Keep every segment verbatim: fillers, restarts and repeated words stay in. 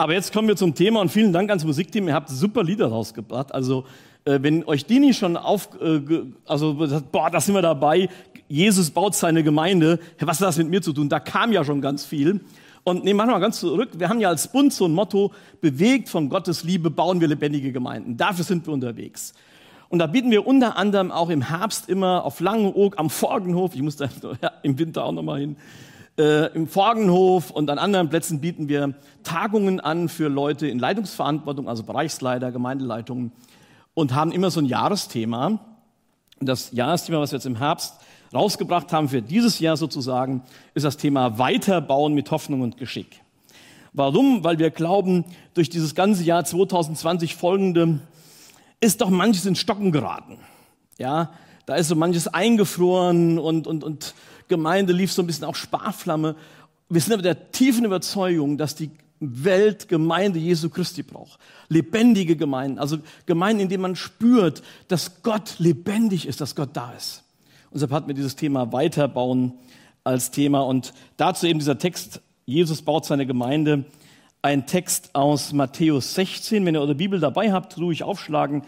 Aber jetzt kommen wir zum Thema und vielen Dank ans Musikteam. Ihr habt super Lieder rausgebracht. Also äh, wenn euch die nicht schon auf, äh, also boah, da sind wir dabei. Jesus baut seine Gemeinde. Was hat das mit mir zu tun? Da kam ja schon ganz viel. Und nehmen wir mal ganz zurück. Wir haben ja als Bund so ein Motto: Bewegt von Gottes Liebe bauen wir lebendige Gemeinden. Dafür sind wir unterwegs. Und da bieten wir unter anderem auch im Herbst immer auf Langenhoog am Voragenhof. Ich muss da ja, im Winter auch nochmal hin. Äh, im Voragenhof und an anderen Plätzen bieten wir Tagungen an für Leute in Leitungsverantwortung, also Bereichsleiter, Gemeindeleitungen, und haben immer so ein Jahresthema. Und das Jahresthema, was wir jetzt im Herbst rausgebracht haben für dieses Jahr sozusagen, ist das Thema Weiterbauen mit Hoffnung und Geschick. Warum? Weil wir glauben, durch dieses ganze Jahr zwanzig zwanzig folgende ist doch manches in Stocken geraten. Ja, da ist so manches eingefroren und und und Gemeinde lief so ein bisschen auch Sparflamme. Wir sind aber der tiefen Überzeugung, dass die Welt Gemeinde Jesu Christi braucht. Lebendige Gemeinden, also Gemeinden, in denen man spürt, dass Gott lebendig ist, dass Gott da ist. Und deshalb hatten wir dieses Thema Weiterbauen als Thema. Und dazu eben dieser Text, Jesus baut seine Gemeinde, ein Text aus Matthäus sechzehn. Wenn ihr eure Bibel dabei habt, ruhig aufschlagen.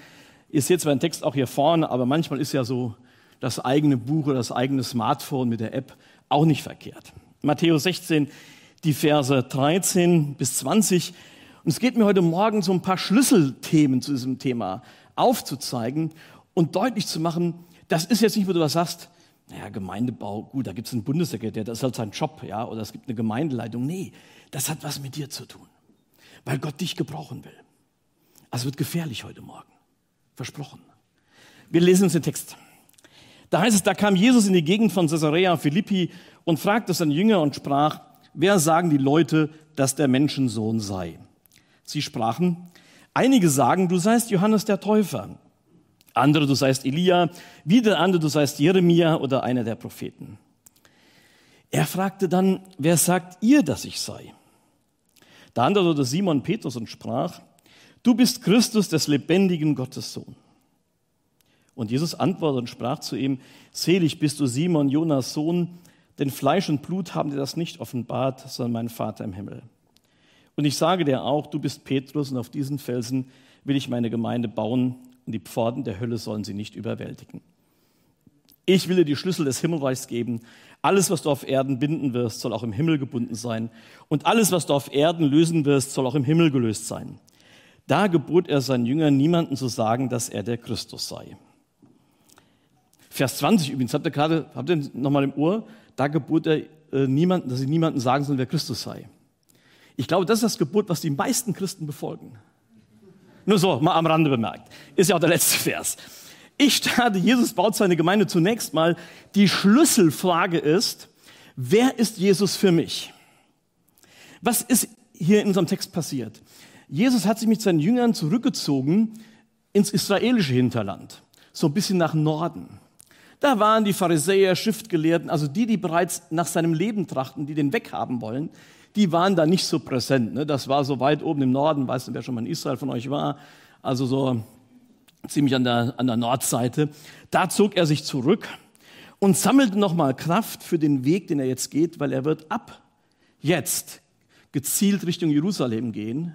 Ihr seht zwar den Text auch hier vorne, aber manchmal ist ja so das eigene Buch oder das eigene Smartphone mit der App auch nicht verkehrt. Matthäus sechzehn, die Verse dreizehn bis zwanzig. Und es geht mir heute Morgen so ein paar Schlüsselthemen zu diesem Thema aufzuzeigen und deutlich zu machen, das ist jetzt nicht, wo du was sagst, naja, Gemeindebau, gut, da gibt es einen Bundessekretär, das ist halt sein Job, ja, oder es gibt eine Gemeindeleitung. Nee, das hat was mit dir zu tun, weil Gott dich gebrauchen will. Also wird gefährlich heute Morgen, versprochen. Wir lesen uns den Text. Da heißt es, da kam Jesus in die Gegend von Caesarea Philippi und fragte seine Jünger und sprach, wer sagen die Leute, dass der Menschensohn sei? Sie sprachen, einige sagen, du seist Johannes der Täufer, andere, du seist Elia, wieder andere, du seist Jeremia oder einer der Propheten. Er fragte dann, wer sagt ihr, dass ich sei? Da antwortete Simon Petrus und sprach, du bist Christus des lebendigen Gottes Sohn. Und Jesus antwortete und sprach zu ihm, selig bist du Simon, Jonas Sohn, denn Fleisch und Blut haben dir das nicht offenbart, sondern mein Vater im Himmel. Und ich sage dir auch, du bist Petrus und auf diesen Felsen will ich meine Gemeinde bauen und die Pforten der Hölle sollen sie nicht überwältigen. Ich will dir die Schlüssel des Himmelreichs geben. Alles, was du auf Erden binden wirst, soll auch im Himmel gebunden sein. Und alles, was du auf Erden lösen wirst, soll auch im Himmel gelöst sein. Da gebot er seinen Jüngern, niemanden zu sagen, dass er der Christus sei. Vers zwanzig übrigens, habt ihr gerade, habt ihr nochmal im Ohr, da gebot er äh, niemanden, dass sie niemanden sagen sollen, wer Christus sei. Ich glaube, das ist das Gebot, was die meisten Christen befolgen. Nur so, mal am Rande bemerkt. Ist ja auch der letzte Vers. Ich starte, Jesus baut seine Gemeinde zunächst mal. Die Schlüsselfrage ist, wer ist Jesus für mich? Was ist hier in unserem Text passiert? Jesus hat sich mit seinen Jüngern zurückgezogen ins israelische Hinterland, so ein bisschen nach Norden. Da waren die Pharisäer, Schriftgelehrten, also die, die bereits nach seinem Leben trachten, die den weghaben wollen, die waren da nicht so präsent. Ne? Das war so weit oben im Norden, weißt du, wer schon mal in Israel von euch war, also so ziemlich an der, an der Nordseite. Da zog er sich zurück und sammelte nochmal Kraft für den Weg, den er jetzt geht, weil er wird ab jetzt gezielt Richtung Jerusalem gehen,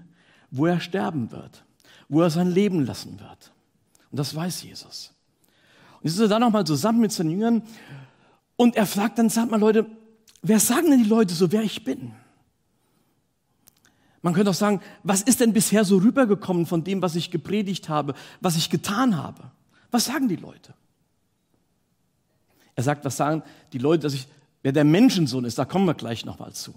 wo er sterben wird, wo er sein Leben lassen wird. Und das weiß Jesus. Und jetzt ist er da nochmal zusammen mit seinen Jüngern und er fragt dann, sagt mal Leute, wer sagen denn die Leute so, wer ich bin? Man könnte auch sagen, was ist denn bisher so rübergekommen von dem, was ich gepredigt habe, was ich getan habe? Was sagen die Leute? Er sagt, was sagen die Leute, dass ich, wer der Menschensohn ist, da kommen wir gleich nochmal zu.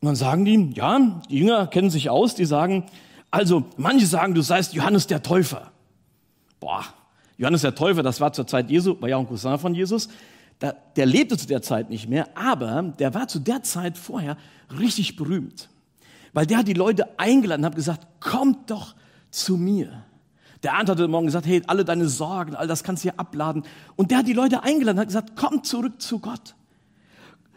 Und dann sagen die, ja, die Jünger kennen sich aus, die sagen, also manche sagen, du seist Johannes der Täufer. Boah, Johannes der Täufer, das war zur Zeit Jesu, war ja auch ein Cousin von Jesus, der, der lebte zu der Zeit nicht mehr, aber der war zu der Zeit vorher richtig berühmt, weil der hat die Leute eingeladen und hat gesagt, kommt doch zu mir. Der Arndt hat heute Morgen gesagt, hey, alle deine Sorgen, all das kannst du hier abladen. Und der hat die Leute eingeladen und hat gesagt, kommt zurück zu Gott.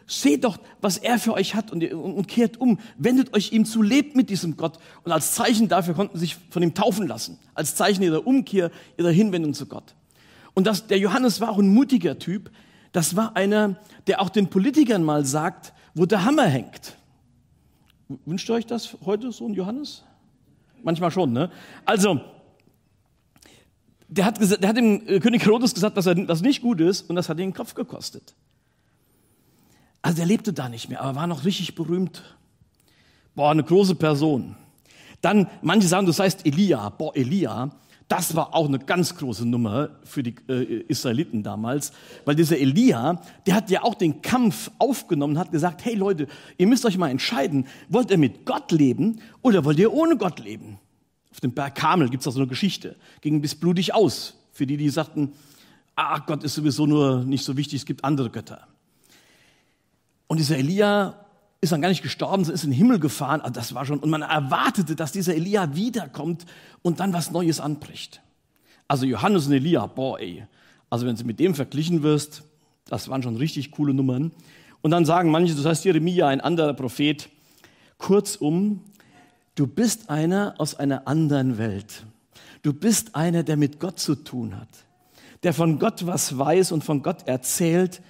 Seht doch, was er für euch hat und, und, und kehrt um. Wendet euch ihm zu, lebt mit diesem Gott. Und als Zeichen dafür konnten sie sich von ihm taufen lassen. Als Zeichen ihrer Umkehr, ihrer Hinwendung zu Gott. Und das, der Johannes war auch ein mutiger Typ. Das war einer, der auch den Politikern mal sagt, wo der Hammer hängt. Wünscht ihr euch das heute, so ein Johannes? Manchmal schon, ne? Also, der hat, gesagt, der hat dem König Herodes gesagt, dass er das nicht gut ist, und das hat ihn den Kopf gekostet. Also der lebte da nicht mehr, aber war noch richtig berühmt. Boah, eine große Person. Dann, manche sagen, das heißt Elia. Boah, Elia, das war auch eine ganz große Nummer für die äh, Israeliten damals. Weil dieser Elia, der hat ja auch den Kampf aufgenommen, hat gesagt, hey Leute, ihr müsst euch mal entscheiden, wollt ihr mit Gott leben oder wollt ihr ohne Gott leben? Auf dem Berg Karmel gibt es da so eine Geschichte. Ging bis blutig aus. Für die, die sagten, ah, Gott ist sowieso nur nicht so wichtig, es gibt andere Götter. Und dieser Elia ist dann gar nicht gestorben, sondern ist in den Himmel gefahren. Also das war schon, und man erwartete, dass dieser Elia wiederkommt und dann was Neues anbricht. Also Johannes und Elia, boah ey. Also wenn du mit dem verglichen wirst, das waren schon richtig coole Nummern. Und dann sagen manche, das heißt Jeremia, ein anderer Prophet, kurzum, du bist einer aus einer anderen Welt. Du bist einer, der mit Gott zu tun hat, der von Gott was weiß und von Gott erzählt,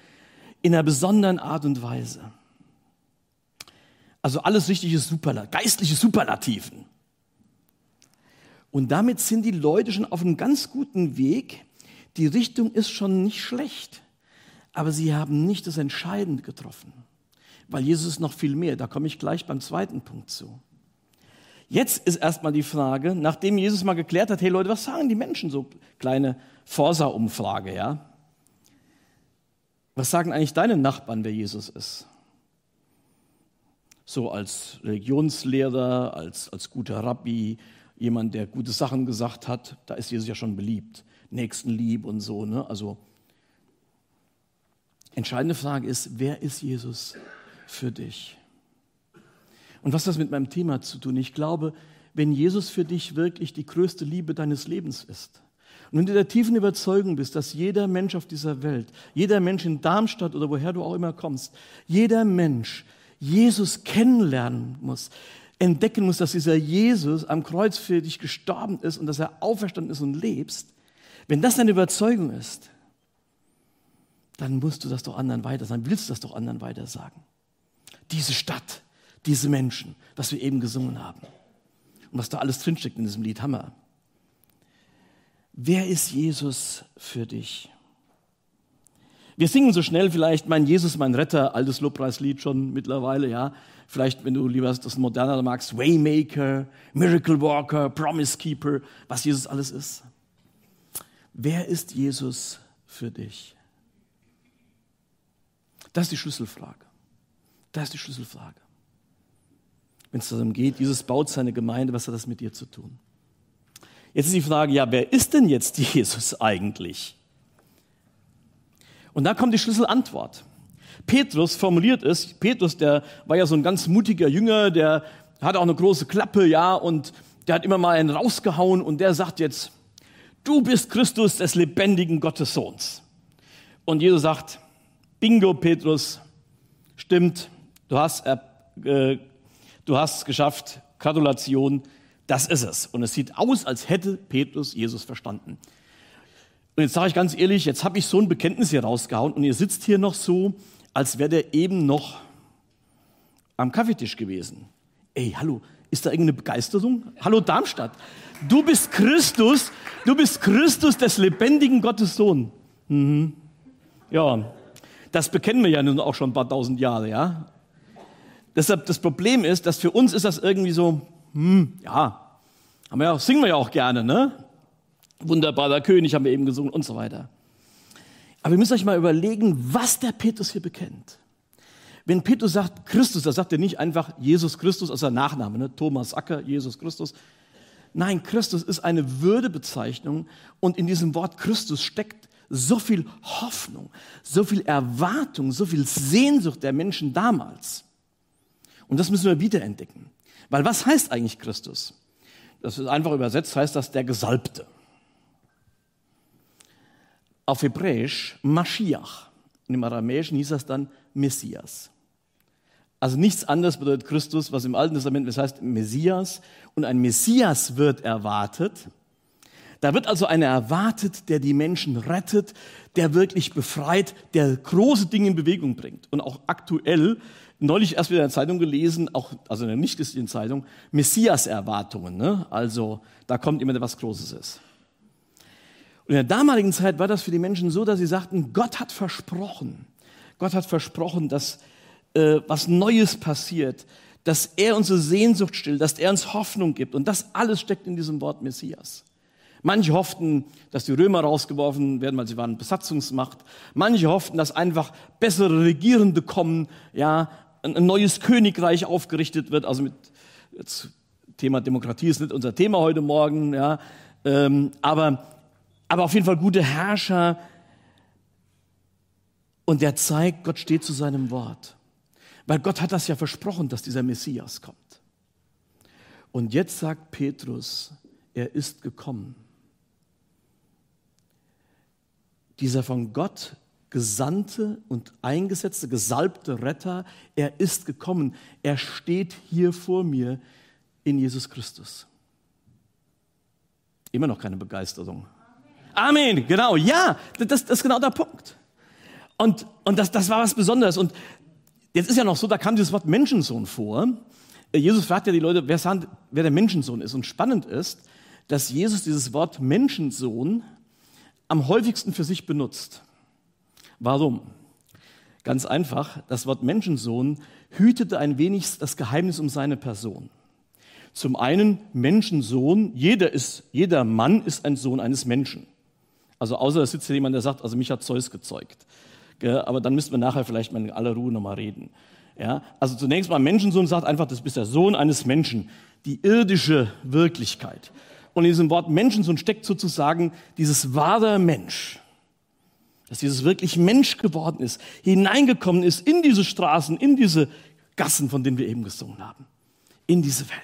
in einer besonderen Art und Weise. Also alles richtige Superla- geistliche Superlativen. Und damit sind die Leute schon auf einem ganz guten Weg. Die Richtung ist schon nicht schlecht, aber sie haben nicht das Entscheidende getroffen, weil Jesus ist noch viel mehr. Da komme ich gleich beim zweiten Punkt zu. Jetzt ist erstmal die Frage, nachdem Jesus mal geklärt hat, hey Leute, was sagen die Menschen? So kleine Forsa-Umfrage, ja. Was sagen eigentlich deine Nachbarn, wer Jesus ist? So als Religionslehrer, als, als guter Rabbi, jemand, der gute Sachen gesagt hat, da ist Jesus ja schon beliebt. Nächstenliebe und so, ne? Also, entscheidende Frage ist, wer ist Jesus für dich? Und was hat das mit meinem Thema zu tun? Ich glaube, wenn Jesus für dich wirklich die größte Liebe deines Lebens ist, und wenn du der tiefen Überzeugung bist, dass jeder Mensch auf dieser Welt, jeder Mensch in Darmstadt oder woher du auch immer kommst, jeder Mensch Jesus kennenlernen muss, entdecken muss, dass dieser Jesus am Kreuz für dich gestorben ist und dass er auferstanden ist und lebst, wenn das deine Überzeugung ist, dann musst du das doch anderen weiter sagen, willst du das doch anderen weiter sagen. Diese Stadt, diese Menschen, was wir eben gesungen haben und was da alles drinsteckt in diesem Lied, Hammer. Wer ist Jesus für dich? Wir singen so schnell vielleicht, mein Jesus, mein Retter, altes Lobpreislied schon mittlerweile, ja. Vielleicht, wenn du lieber das Moderne magst, Waymaker, Miracle Walker, Promise Keeper, was Jesus alles ist. Wer ist Jesus für dich? Das ist die Schlüsselfrage. Das ist die Schlüsselfrage. Wenn es darum geht, Jesus baut seine Gemeinde, was hat das mit dir zu tun? Jetzt ist die Frage, ja, wer ist denn jetzt Jesus eigentlich? Und da kommt die Schlüsselantwort. Petrus formuliert es, Petrus, der war ja so ein ganz mutiger Jünger, der hatte auch eine große Klappe, ja, und der hat immer mal einen rausgehauen und der sagt jetzt, du bist Christus des lebendigen Gottessohns. Und Jesus sagt, bingo Petrus, stimmt, du hast, äh, du hast es geschafft, Gratulation, das ist es. Und es sieht aus, als hätte Petrus Jesus verstanden. Und jetzt sage ich ganz ehrlich, jetzt habe ich so ein Bekenntnis hier rausgehauen und ihr sitzt hier noch so, als wäre der eben noch am Kaffeetisch gewesen. Ey, hallo, ist da irgendeine Begeisterung? Hallo Darmstadt, du bist Christus, du bist Christus des lebendigen Gottes Sohn. Mhm. Ja, das bekennen wir ja nun auch schon ein paar tausend Jahre, ja. Deshalb, das Problem ist, dass für uns ist das irgendwie so, ja, haben wir ja, singen wir ja auch gerne, ne? Wunderbarer König haben wir eben gesungen und so weiter. Aber ihr müsst euch mal überlegen, was der Petrus hier bekennt. Wenn Petrus sagt Christus, da sagt er nicht einfach Jesus Christus als sein Nachname, ne? Thomas Acker, Jesus Christus. Nein, Christus ist eine Würdebezeichnung und in diesem Wort Christus steckt so viel Hoffnung, so viel Erwartung, so viel Sehnsucht der Menschen damals. Und das müssen wir wiederentdecken. Weil was heißt eigentlich Christus? Das ist einfach übersetzt, heißt das der Gesalbte. Auf Hebräisch Mashiach. Und im Aramäischen hieß das dann Messias. Also nichts anderes bedeutet Christus, was im Alten Testament das heißt Messias. Und ein Messias wird erwartet. Da wird also einer erwartet, der die Menschen rettet, der wirklich befreit, der große Dinge in Bewegung bringt. Und auch aktuell neulich erst wieder in der Zeitung gelesen, auch, also in der nicht-christlichen Zeitung, Messias-Erwartungen. Ne? Also da kommt jemand, der was Großes ist. Und in der damaligen Zeit war das für die Menschen so, dass sie sagten, Gott hat versprochen. Gott hat versprochen, dass äh, was Neues passiert, dass er unsere Sehnsucht stillt, dass er uns Hoffnung gibt. Und das alles steckt in diesem Wort Messias. Manche hofften, dass die Römer rausgeworfen werden, weil sie waren Besatzungsmacht. Manche hofften, dass einfach bessere Regierende kommen, ja, ein neues Königreich aufgerichtet wird. Also mit jetzt, Thema Demokratie ist nicht unser Thema heute Morgen, ja, ähm, aber aber auf jeden Fall gute Herrscher. Und der zeigt, Gott steht zu seinem Wort, weil Gott hat das ja versprochen, dass dieser Messias kommt. Und jetzt sagt Petrus, er ist gekommen. Dieser von Gott gesandte und eingesetzte, gesalbte Retter, er ist gekommen. Er steht hier vor mir in Jesus Christus. Immer noch keine Begeisterung. Amen, Amen, genau, ja, das, das ist genau der Punkt. Und, und das, das war was Besonderes. Und jetzt ist ja noch so, da kam dieses Wort Menschensohn vor. Jesus fragt ja die Leute, wer, sagt, wer der Menschensohn ist. Und spannend ist, dass Jesus dieses Wort Menschensohn am häufigsten für sich benutzt. Warum? Ganz einfach, das Wort Menschensohn hütete ein wenig das Geheimnis um seine Person. Zum einen Menschensohn, jeder, ist, jeder Mann ist ein Sohn eines Menschen. Also außer da sitzt hier jemand, der sagt, also mich hat Zeus gezeugt. Aber dann müssten wir nachher vielleicht mal in aller Ruhe nochmal reden. Ja, also zunächst mal Menschensohn sagt einfach, das bist der Sohn eines Menschen, die irdische Wirklichkeit. Und in diesem Wort Menschensohn steckt sozusagen dieses wahre Mensch, dass dieses wirklich Mensch geworden ist, hineingekommen ist in diese Straßen, in diese Gassen, von denen wir eben gesungen haben, in diese Welt.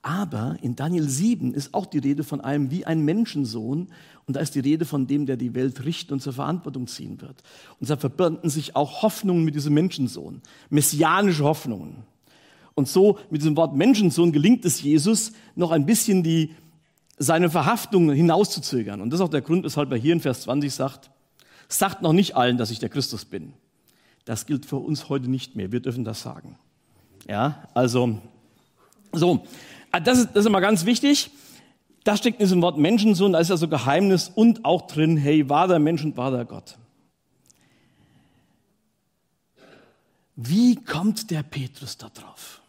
Aber in Daniel sieben ist auch die Rede von einem wie ein Menschensohn. Und da ist die Rede von dem, der die Welt richten und zur Verantwortung ziehen wird. Und da verbanden sich auch Hoffnungen mit diesem Menschensohn, messianische Hoffnungen. Und so mit diesem Wort Menschensohn gelingt es Jesus, noch ein bisschen die, seine Verhaftung hinauszuzögern. Und das ist auch der Grund, weshalb er hier in Vers zwanzig sagt, sagt noch nicht allen, dass ich der Christus bin. Das gilt für uns heute nicht mehr. Wir dürfen das sagen. Ja, also so. Das ist, das ist immer ganz wichtig. Das steckt in diesem Wort Menschensohn, da ist ja so Geheimnis und auch drin, hey, war der Mensch und war der Gott. Wie kommt der Petrus da drauf?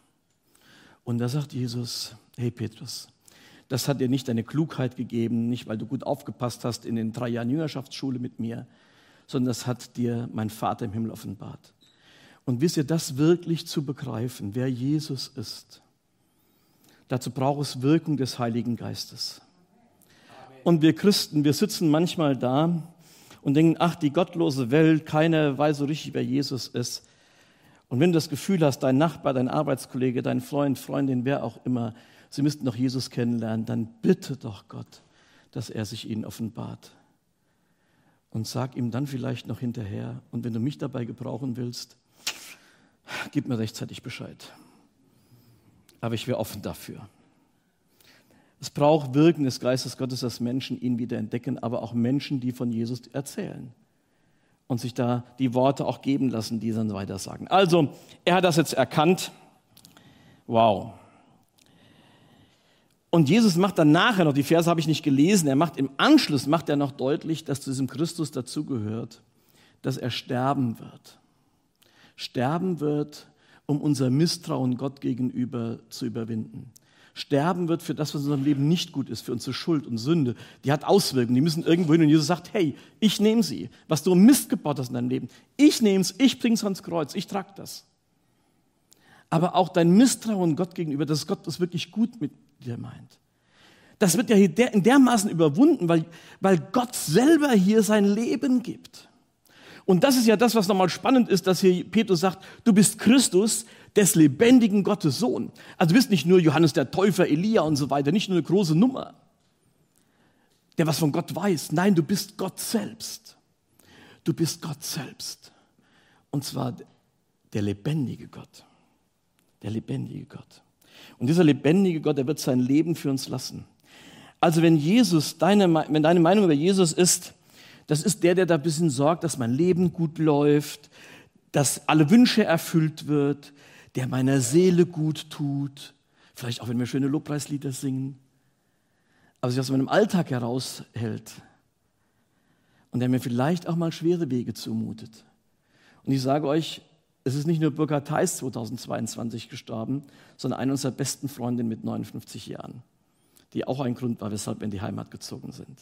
Und da sagt Jesus, hey Petrus, das hat dir nicht deine Klugheit gegeben, nicht weil du gut aufgepasst hast in den drei Jahren Jüngerschaftsschule mit mir, sondern das hat dir mein Vater im Himmel offenbart. Und wisst ihr, das wirklich zu begreifen, wer Jesus ist, dazu braucht es Wirkung des Heiligen Geistes. Und wir Christen, wir sitzen manchmal da und denken, ach, die gottlose Welt, keiner weiß so richtig, wer Jesus ist. Und wenn du das Gefühl hast, dein Nachbar, dein Arbeitskollege, dein Freund, Freundin, wer auch immer, sie müssten noch Jesus kennenlernen, dann bitte doch Gott, dass er sich ihnen offenbart. Und sag ihm dann vielleicht noch hinterher, und wenn du mich dabei gebrauchen willst, gib mir rechtzeitig Bescheid. Aber ich wäre offen dafür. Es braucht Wirken des Geistes Gottes, dass Menschen ihn wieder entdecken, aber auch Menschen, die von Jesus erzählen und sich da die Worte auch geben lassen, die dann weiter sagen. Also, er hat das jetzt erkannt. Wow. Und Jesus macht dann nachher noch, die Verse habe ich nicht gelesen, er macht im Anschluss, macht er noch deutlich, dass zu diesem Christus dazugehört, dass er sterben wird. Sterben wird, um unser Misstrauen Gott gegenüber zu überwinden. Sterben wird für das, was in unserem Leben nicht gut ist, für unsere Schuld und Sünde. Die hat Auswirkungen, die müssen irgendwo hin. Und Jesus sagt, hey, ich nehme sie. Was du Mist gebaut hast in deinem Leben, ich nehme es, ich bringe es ans Kreuz, ich trage das. Aber auch dein Misstrauen Gott gegenüber, dass Gott das wirklich gut mit dir meint. Das wird ja hier der, in dermaßen überwunden, weil, weil Gott selber hier sein Leben gibt. Und das ist ja das, was nochmal spannend ist, dass hier Petrus sagt, du bist Christus, des lebendigen Gottes Sohn. Also du bist nicht nur Johannes der Täufer, Elia und so weiter, nicht nur eine große Nummer, der was von Gott weiß. Nein, du bist Gott selbst. Du bist Gott selbst. Und zwar der lebendige Gott. Der lebendige Gott. Und dieser lebendige Gott, der wird sein Leben für uns lassen. Also wenn Jesus, deine, wenn deine Meinung über Jesus ist, das ist der, der da ein bisschen sorgt, dass mein Leben gut läuft, dass alle Wünsche erfüllt wird, der meiner Seele gut tut, vielleicht auch, wenn wir schöne Lobpreislieder singen, aber sich aus meinem Alltag heraushält und der mir vielleicht auch mal schwere Wege zumutet. Und ich sage euch, es ist nicht nur Burkhard Theis zweitausendzweiundzwanzig gestorben, sondern eine unserer besten Freundinnen mit neunundfünfzig Jahren, die auch ein Grund war, weshalb wir in die Heimat gezogen sind.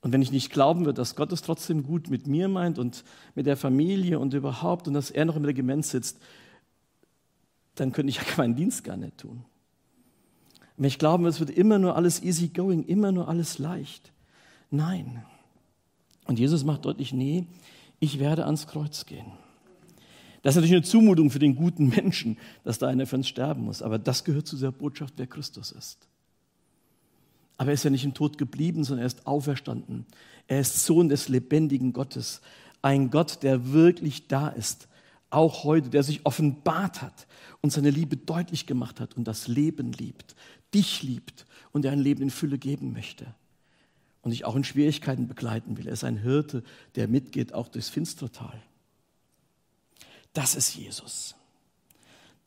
Und wenn ich nicht glauben würde, dass Gott es trotzdem gut mit mir meint und mit der Familie und überhaupt und dass er noch im Regiment sitzt, dann könnte ich ja meinen Dienst gar nicht tun. Und wenn ich glauben würde, es wird immer nur alles easy going, immer nur alles leicht. Nein. Und Jesus macht deutlich, nee, ich werde ans Kreuz gehen. Das ist natürlich eine Zumutung für den guten Menschen, dass da einer für uns sterben muss. Aber das gehört zu dieser Botschaft, wer Christus ist. Aber er ist ja nicht im Tod geblieben, sondern er ist auferstanden. Er ist Sohn des lebendigen Gottes. Ein Gott, der wirklich da ist, auch heute, der sich offenbart hat und seine Liebe deutlich gemacht hat und das Leben liebt, dich liebt und der ein Leben in Fülle geben möchte. Und dich auch in Schwierigkeiten begleiten will. Er ist ein Hirte, der mitgeht, auch durchs finstere Tal. Das ist Jesus.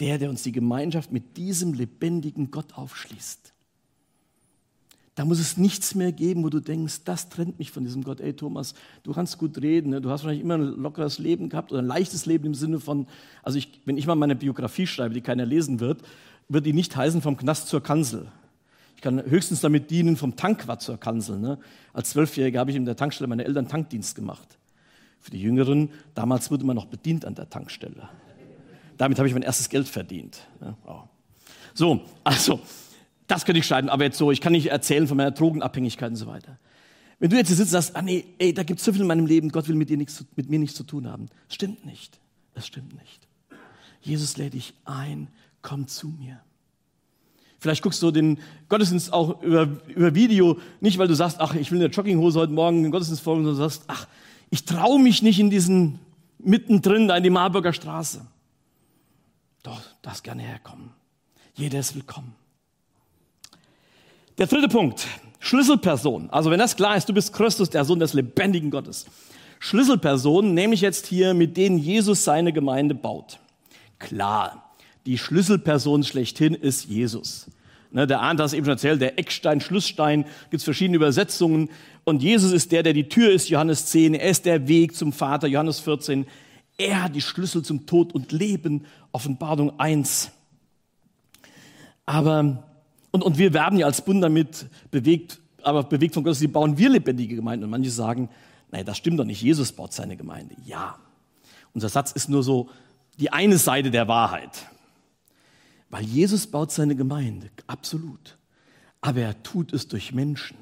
Der, der uns die Gemeinschaft mit diesem lebendigen Gott aufschließt. Da muss es nichts mehr geben, wo du denkst, das trennt mich von diesem Gott. Ey Thomas, du kannst gut reden, ne? Du hast wahrscheinlich immer ein lockeres Leben gehabt oder ein leichtes Leben im Sinne von, also ich, wenn ich mal meine Biografie schreibe, die keiner lesen wird, wird die nicht heißen vom Knast zur Kanzel. Ich kann höchstens damit dienen, vom Tankwart zur Kanzel. Ne? Als Zwölfjähriger habe ich in der Tankstelle meiner Eltern Tankdienst gemacht. Für die Jüngeren, damals wurde man noch bedient an der Tankstelle. Damit habe ich mein erstes Geld verdient. Ne? Oh. So, also, das könnte ich schreiben, aber jetzt so, ich kann nicht erzählen von meiner Drogenabhängigkeit und so weiter. Wenn du jetzt hier sitzt und sagst, ah nee, ey, da gibt es so viel in meinem Leben, Gott will mit, dir nichts, mit mir nichts zu tun haben. Das stimmt nicht, das stimmt nicht. Jesus lädt dich ein, komm zu mir. Vielleicht guckst du den Gottesdienst auch über, über Video, nicht weil du sagst, ach, ich will eine Jogginghose heute Morgen den Gottesdienst folgen, sondern du sagst, ach, ich traue mich nicht in diesen, mittendrin da in die Marburger Straße. Doch, darfst gerne herkommen. Jeder ist willkommen. Der dritte Punkt, Schlüsselperson. Also wenn das klar ist, du bist Christus, der Sohn des lebendigen Gottes. Schlüsselperson, nämlich jetzt hier, mit denen Jesus seine Gemeinde baut. Klar. Die Schlüsselperson schlechthin ist Jesus. Ne, der Arndt hat es eben schon erzählt, der Eckstein, Schlussstein, gibt es verschiedene Übersetzungen. Und Jesus ist der, der die Tür ist, Johannes zehn. Er ist der Weg zum Vater, Johannes vierzehn. Er hat die Schlüssel zum Tod und Leben, Offenbarung eins. Aber, und, und wir werben ja als Bund damit, bewegt, aber bewegt von Gott, sie bauen wir lebendige Gemeinden. Und manche sagen, nein, das stimmt doch nicht, Jesus baut seine Gemeinde. Ja, unser Satz ist nur so die eine Seite der Wahrheit. Weil Jesus baut seine Gemeinde, absolut. Aber er tut es durch Menschen.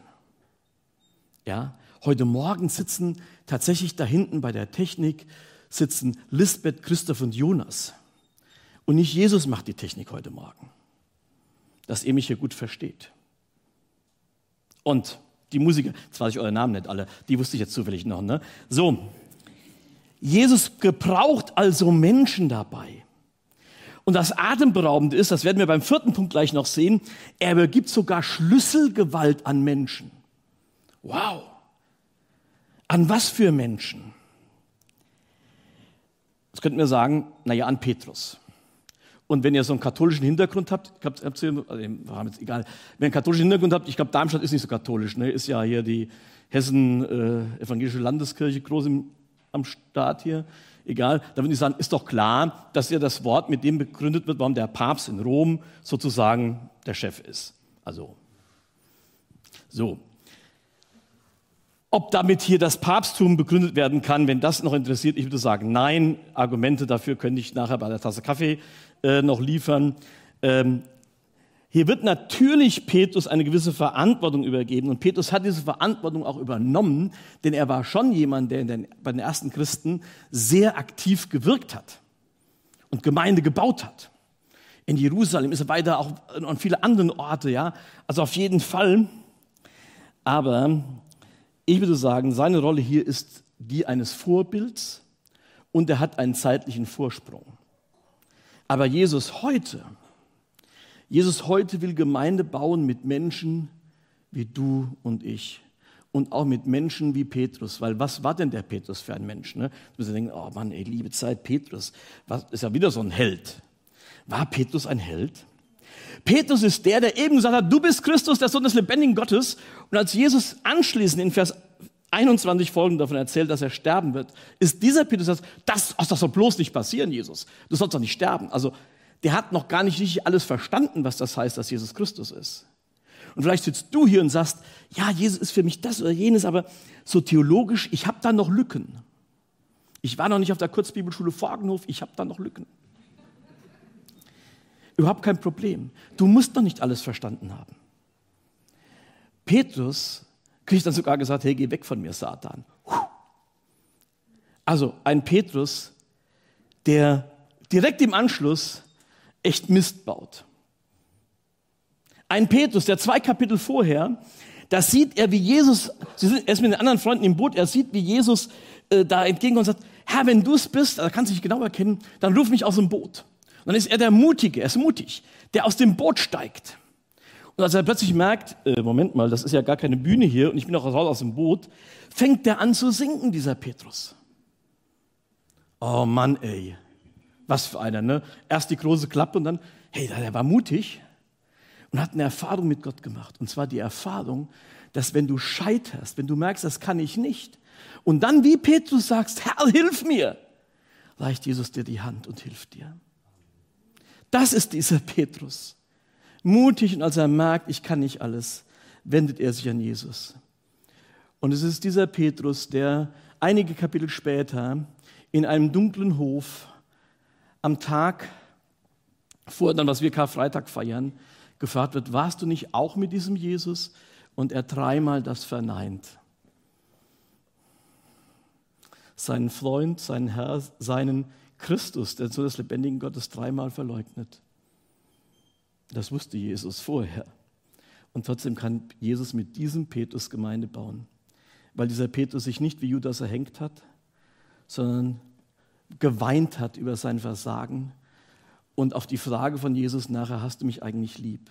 Ja? Heute Morgen sitzen tatsächlich da hinten bei der Technik, sitzen Lisbeth, Christoph und Jonas. Und nicht Jesus macht die Technik heute Morgen. Dass ihr mich hier gut versteht. Und die Musiker, jetzt weiß ich euren Namen nicht alle, die wusste ich jetzt zufällig noch. Ne? So, Jesus gebraucht also Menschen dabei. Und das Atemberaubende ist, das werden wir beim vierten Punkt gleich noch sehen, er übergibt sogar Schlüsselgewalt an Menschen. Wow! An was für Menschen? Jetzt könnten wir sagen, naja, an Petrus. Und wenn ihr so einen katholischen Hintergrund habt, ich glaube, also, egal, wenn ihr einen katholischen Hintergrund habt, ich glaube, Darmstadt ist nicht so katholisch, ne? Ist ja hier die Hessen äh, evangelische Landeskirche groß im, am Start hier. Egal, da würde ich sagen, ist doch klar, dass ja das Wort mit dem begründet wird, warum der Papst in Rom sozusagen der Chef ist. Also, so. Ob damit hier das Papsttum begründet werden kann, wenn das noch interessiert, ich würde sagen, nein. Argumente dafür könnte ich nachher bei der Tasse Kaffee äh, noch liefern. Ähm, hier wird natürlich Petrus eine gewisse Verantwortung übergeben und Petrus hat diese Verantwortung auch übernommen, denn er war schon jemand, der in den, bei den ersten Christen sehr aktiv gewirkt hat und Gemeinde gebaut hat. In Jerusalem ist er weiter auch an viele anderen Orte, ja, also auf jeden Fall. Aber ich würde sagen, seine Rolle hier ist die eines Vorbilds und er hat einen zeitlichen Vorsprung. Aber Jesus heute Jesus heute will Gemeinde bauen mit Menschen wie du und ich. und auch mit Menschen wie Petrus. Weil was war denn der Petrus für ein Mensch? Ne? Da müssen wir denken, oh Mann, ey, liebe Zeit, Petrus, was, ist ja wieder so ein Held. War Petrus ein Held? Petrus ist der, der eben gesagt hat, du bist Christus, der Sohn des lebendigen Gottes. Und als Jesus anschließend in Vers einundzwanzig Folgen davon erzählt, dass er sterben wird, ist dieser Petrus, das, das, das soll bloß nicht passieren, Jesus. Du sollst doch nicht sterben. Also der hat noch gar nicht richtig alles verstanden, was das heißt, dass Jesus Christus ist. Und vielleicht sitzt du hier und sagst, ja, Jesus ist für mich das oder jenes, aber so theologisch, ich habe da noch Lücken. Ich war noch nicht auf der Kurzbibelschule Voragenhof, ich habe da noch Lücken. Überhaupt kein Problem. Du musst noch nicht alles verstanden haben. Petrus kriegt dann sogar gesagt, hey, geh weg von mir, Satan. Also ein Petrus, der direkt im Anschluss echt Mist baut. Ein Petrus, der zwei Kapitel vorher, da sieht er, wie Jesus, er ist mit den anderen Freunden im Boot, er sieht, wie Jesus äh, da entgegenkommt und sagt, Herr, wenn du es bist, da kannst du dich genau erkennen, dann ruf mich aus dem Boot. Und dann ist er der Mutige, er ist mutig, der aus dem Boot steigt. Und als er plötzlich merkt, äh, Moment mal, das ist ja gar keine Bühne hier und ich bin auch raus aus dem Boot, fängt der an zu sinken, dieser Petrus. Oh Mann, ey, was für einer, ne? Erst die große Klappe und dann, hey, der war mutig und hat eine Erfahrung mit Gott gemacht. Und zwar die Erfahrung, dass wenn du scheiterst, wenn du merkst, das kann ich nicht, und dann wie Petrus sagst, Herr, hilf mir, reicht Jesus dir die Hand und hilft dir. Das ist dieser Petrus. Mutig, und als er merkt, ich kann nicht alles, wendet er sich an Jesus. Und es ist dieser Petrus, der einige Kapitel später in einem dunklen Hof am Tag vor dann, was wir Karfreitag feiern, gefragt wird, warst du nicht auch mit diesem Jesus? Und er dreimal das verneint. Seinen Freund, seinen Herr, seinen Christus, der Sohn des lebendigen Gottes, dreimal verleugnet. Das wusste Jesus vorher. Und trotzdem kann Jesus mit diesem Petrus Gemeinde bauen. Weil dieser Petrus sich nicht wie Judas erhängt hat, sondern geweint hat über sein Versagen und auf die Frage von Jesus nachher, hast du mich eigentlich lieb?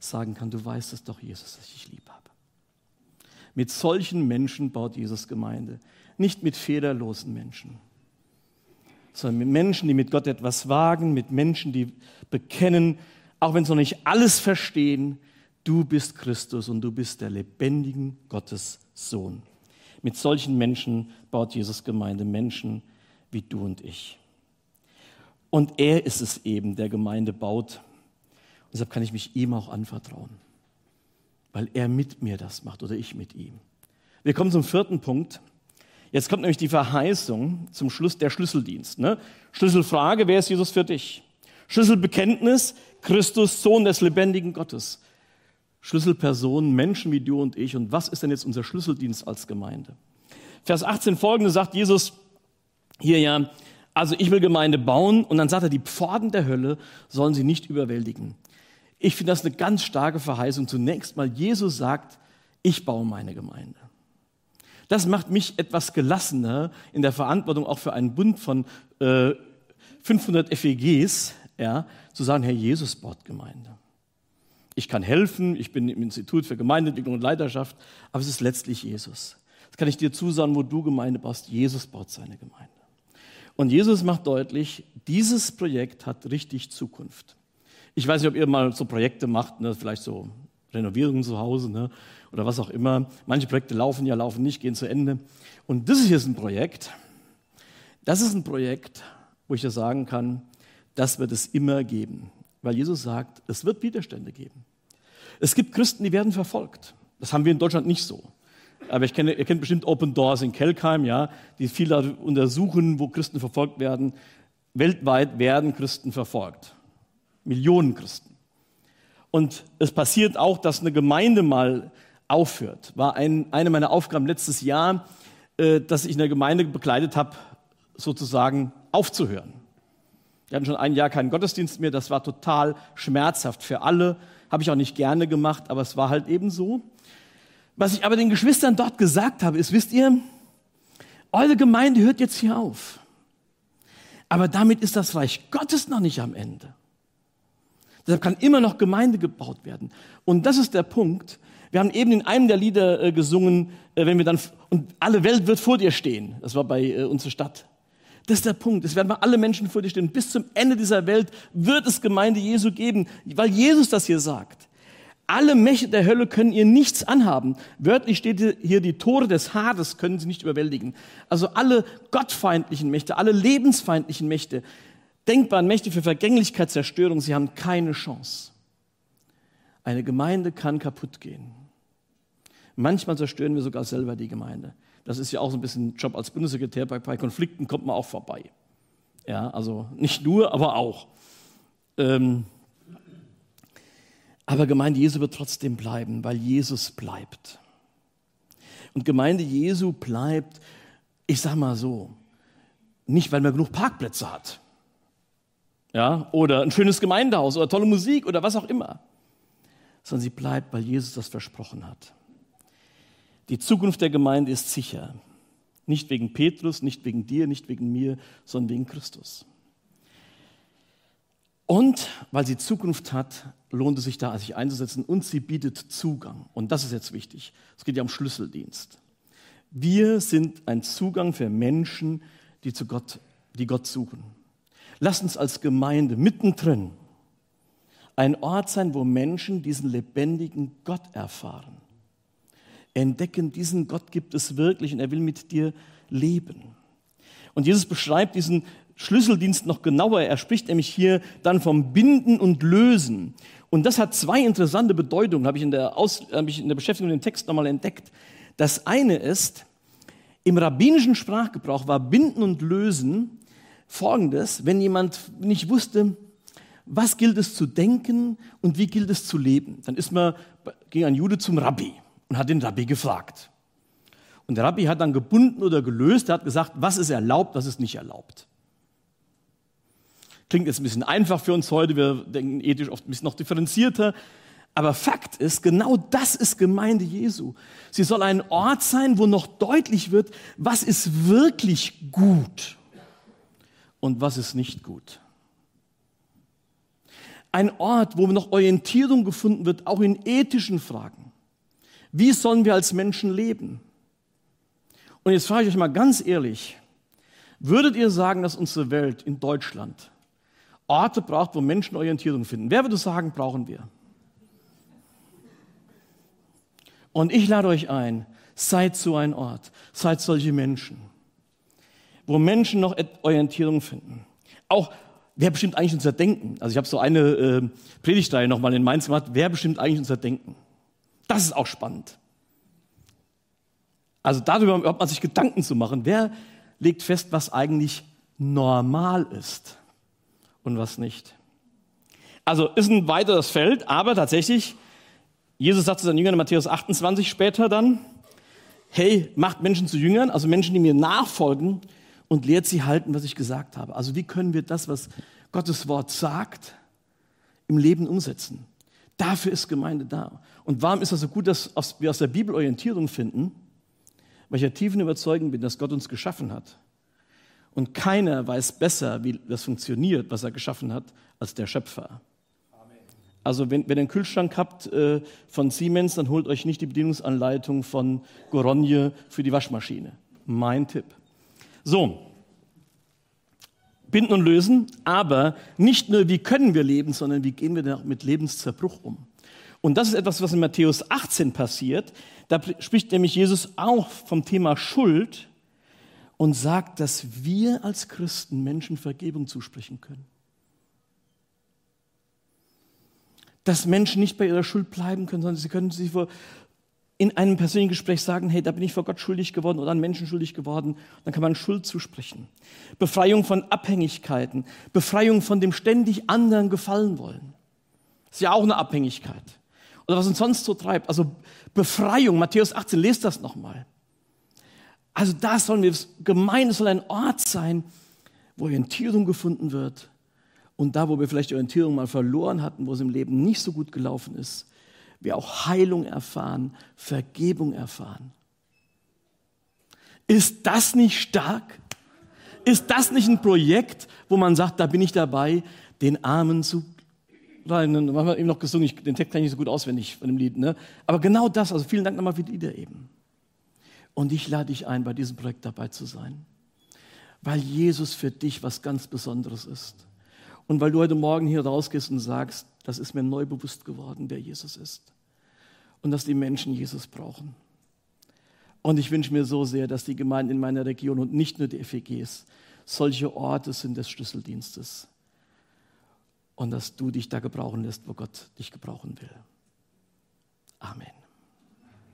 Sagen kann, du weißt es doch, Jesus, dass ich dich lieb habe. Mit solchen Menschen baut Jesus Gemeinde. Nicht mit fehlerlosen Menschen, sondern mit Menschen, die mit Gott etwas wagen, mit Menschen, die bekennen, auch wenn sie noch nicht alles verstehen, du bist Christus und du bist der lebendigen Gottes Sohn. Mit solchen Menschen baut Jesus Gemeinde, Menschen wie du und ich. Und er ist es eben, der Gemeinde baut. Und deshalb kann ich mich ihm auch anvertrauen, weil er mit mir das macht oder ich mit ihm. Wir kommen zum vierten Punkt. Jetzt kommt nämlich die Verheißung zum Schluss, der Schlüsseldienst. Ne? Schlüsselfrage, wer ist Jesus für dich? Schlüsselbekenntnis, Christus, Sohn des lebendigen Gottes. Schlüsselpersonen, Menschen wie du und ich. Und was ist denn jetzt unser Schlüsseldienst als Gemeinde? Vers achtzehn folgende sagt Jesus hier ja, also ich will Gemeinde bauen. Und dann sagt er, die Pforten der Hölle sollen sie nicht überwältigen. Ich finde das eine ganz starke Verheißung. Zunächst mal, Jesus sagt, ich baue meine Gemeinde. Das macht mich etwas gelassener in der Verantwortung auch für einen Bund von äh, fünfhundert F E Gs, ja, zu sagen, Herr, Jesus baut Gemeinde. Ich kann helfen, ich bin im Institut für Gemeindeentwicklung und Leiterschaft, aber es ist letztlich Jesus. Das kann ich dir zusagen, wo du Gemeinde baust, Jesus baut seine Gemeinde. Und Jesus macht deutlich, dieses Projekt hat richtig Zukunft. Ich weiß nicht, ob ihr mal so Projekte macht, ne, vielleicht so Renovierungen zu Hause, ne, oder was auch immer. Manche Projekte laufen ja, laufen nicht, gehen zu Ende. Und das hier ist ein Projekt, das ist ein Projekt, wo ich ja sagen kann, das wird es immer geben. Weil Jesus sagt, es wird Widerstände geben. Es gibt Christen, die werden verfolgt. Das haben wir in Deutschland nicht so. Aber ich kenne, ihr kennt bestimmt Open Doors in Kelkheim, ja, die viele untersuchen, wo Christen verfolgt werden. Weltweit werden Christen verfolgt. Millionen Christen. Und es passiert auch, dass eine Gemeinde mal aufhört. War ein, eine meiner Aufgaben letztes Jahr, äh, dass ich eine Gemeinde begleitet habe, sozusagen aufzuhören. Wir hatten schon ein Jahr keinen Gottesdienst mehr, das war total schmerzhaft für alle, habe ich auch nicht gerne gemacht, aber es war halt eben so. Was ich aber den Geschwistern dort gesagt habe, ist, wisst ihr, eure Gemeinde hört jetzt hier auf, aber damit ist das Reich Gottes noch nicht am Ende. Deshalb kann immer noch Gemeinde gebaut werden. Und das ist der Punkt, Wir haben eben in einem der Lieder äh, gesungen, äh, wenn wir dann, und alle Welt wird vor dir stehen. Das war bei äh, unserer Stadt. Das ist der Punkt. Es werden mal alle Menschen vor dir stehen. Bis zum Ende dieser Welt wird es Gemeinde Jesu geben, weil Jesus das hier sagt. Alle Mächte der Hölle können ihr nichts anhaben. Wörtlich steht hier, die Tore des Hades können sie nicht überwältigen. Also alle gottfeindlichen Mächte, alle lebensfeindlichen Mächte, denkbaren Mächte für Vergänglichkeit, Zerstörung, sie haben keine Chance. Eine Gemeinde kann kaputt gehen. Manchmal zerstören wir sogar selber die Gemeinde. Das ist ja auch so ein bisschen ein Job als Bundessekretär. Bei Konflikten kommt man auch vorbei. Ja, also nicht nur, aber auch. Ähm, aber Gemeinde Jesu wird trotzdem bleiben, weil Jesus bleibt. Und Gemeinde Jesu bleibt, ich sag mal so, nicht, weil man genug Parkplätze hat. Ja, oder ein schönes Gemeindehaus oder tolle Musik oder was auch immer. Sondern sie bleibt, weil Jesus das versprochen hat. Die Zukunft der Gemeinde ist sicher. Nicht wegen Petrus, nicht wegen dir, nicht wegen mir, sondern wegen Christus. Und weil sie Zukunft hat, lohnt es sich da, sich einzusetzen, und sie bietet Zugang. Und das ist jetzt wichtig. Es geht ja um Schlüsseldienst. Wir sind ein Zugang für Menschen, die zu Gott, die Gott suchen. Lasst uns als Gemeinde mittendrin ein Ort sein, wo Menschen diesen lebendigen Gott erfahren. Entdecken, diesen Gott gibt es wirklich und er will mit dir leben. Und Jesus beschreibt diesen Schlüsseldienst noch genauer. Er spricht nämlich hier dann vom Binden und Lösen. Und das hat zwei interessante Bedeutungen, habe ich in der, Aus- habe ich in der Beschäftigung mit dem Text nochmal entdeckt. Das eine ist, im rabbinischen Sprachgebrauch war Binden und Lösen Folgendes, wenn jemand nicht wusste, was gilt es zu denken und wie gilt es zu leben? Dann ist man, ging ein Jude zum Rabbi und hat den Rabbi gefragt. Und der Rabbi hat dann gebunden oder gelöst, er hat gesagt, was ist erlaubt, was ist nicht erlaubt. Klingt jetzt ein bisschen einfach für uns heute, wir denken ethisch oft ein bisschen noch differenzierter. Aber Fakt ist, genau das ist Gemeinde Jesu. Sie soll ein Ort sein, wo noch deutlich wird, was ist wirklich gut und was ist nicht gut. Ein Ort, wo noch Orientierung gefunden wird, auch in ethischen Fragen. Wie sollen wir als Menschen leben? Und jetzt frage ich euch mal ganz ehrlich, würdet ihr sagen, dass unsere Welt in Deutschland Orte braucht, wo Menschen Orientierung finden? Wer würde sagen, brauchen wir? Und ich lade euch ein, seid so ein Ort, seid solche Menschen, wo Menschen noch Orientierung finden. Auch wer bestimmt eigentlich unser Denken? Also ich habe so eine äh, Predigtreihe nochmal in Mainz gemacht. Wer bestimmt eigentlich unser Denken? Das ist auch spannend. Also darüber hat man sich Gedanken zu machen. Wer legt fest, was eigentlich normal ist und was nicht? Also ist ein weiteres Feld, aber tatsächlich, Jesus sagt zu seinen Jüngern in Matthäus achtundzwanzig später dann, hey, macht Menschen zu Jüngern, also Menschen, die mir nachfolgen, und lehrt sie halten, was ich gesagt habe. Also wie können wir das, was Gottes Wort sagt, im Leben umsetzen? Dafür ist Gemeinde da. Und warum ist das so gut, dass wir aus der Bibel Orientierung finden? Weil ich der tiefen Überzeugung bin, dass Gott uns geschaffen hat. Und keiner weiß besser, wie das funktioniert, was er geschaffen hat, als der Schöpfer. Amen. Also wenn, wenn ihr einen Kühlschrank habt äh, von Siemens, dann holt euch nicht die Bedienungsanleitung von Gorenje für die Waschmaschine. Mein Tipp. So, binden und lösen, aber nicht nur, wie können wir leben, sondern wie gehen wir denn auch mit Lebenszerbruch um? Und das ist etwas, was in Matthäus achtzehn passiert. Da spricht nämlich Jesus auch vom Thema Schuld und sagt, dass wir als Christen Menschen Vergebung zusprechen können. Dass Menschen nicht bei ihrer Schuld bleiben können, sondern sie können sich vor... in einem persönlichen Gespräch sagen, hey, da bin ich vor Gott schuldig geworden oder an Menschen schuldig geworden, dann kann man Schuld zusprechen. Befreiung von Abhängigkeiten, Befreiung von dem ständig anderen gefallen wollen. Das ist ja auch eine Abhängigkeit. Oder was uns sonst so treibt. Also Befreiung, Matthäus achtzehn, lest das nochmal. Also da sollen wir, Gemeinde soll ein Ort sein, wo Orientierung gefunden wird. Und da, wo wir vielleicht die Orientierung mal verloren hatten, wo es im Leben nicht so gut gelaufen ist, wir auch Heilung erfahren, Vergebung erfahren. Ist das nicht stark? Ist das nicht ein Projekt, wo man sagt, da bin ich dabei, den Armen zu nein, dann haben wir eben noch gesungen, ich, den Text kann ich nicht so gut auswendig von dem Lied. Ne? Aber genau das, also vielen Dank nochmal für die Lieder eben. Und ich lade dich ein, bei diesem Projekt dabei zu sein. Weil Jesus für dich was ganz Besonderes ist. Und weil du heute Morgen hier rausgehst und sagst, das ist mir neu bewusst geworden, wer Jesus ist. Und dass die Menschen Jesus brauchen. Und ich wünsche mir so sehr, dass die Gemeinden in meiner Region und nicht nur die F E Gs solche Orte sind des Schlüsseldienstes. Und dass du dich da gebrauchen lässt, wo Gott dich gebrauchen will. Amen.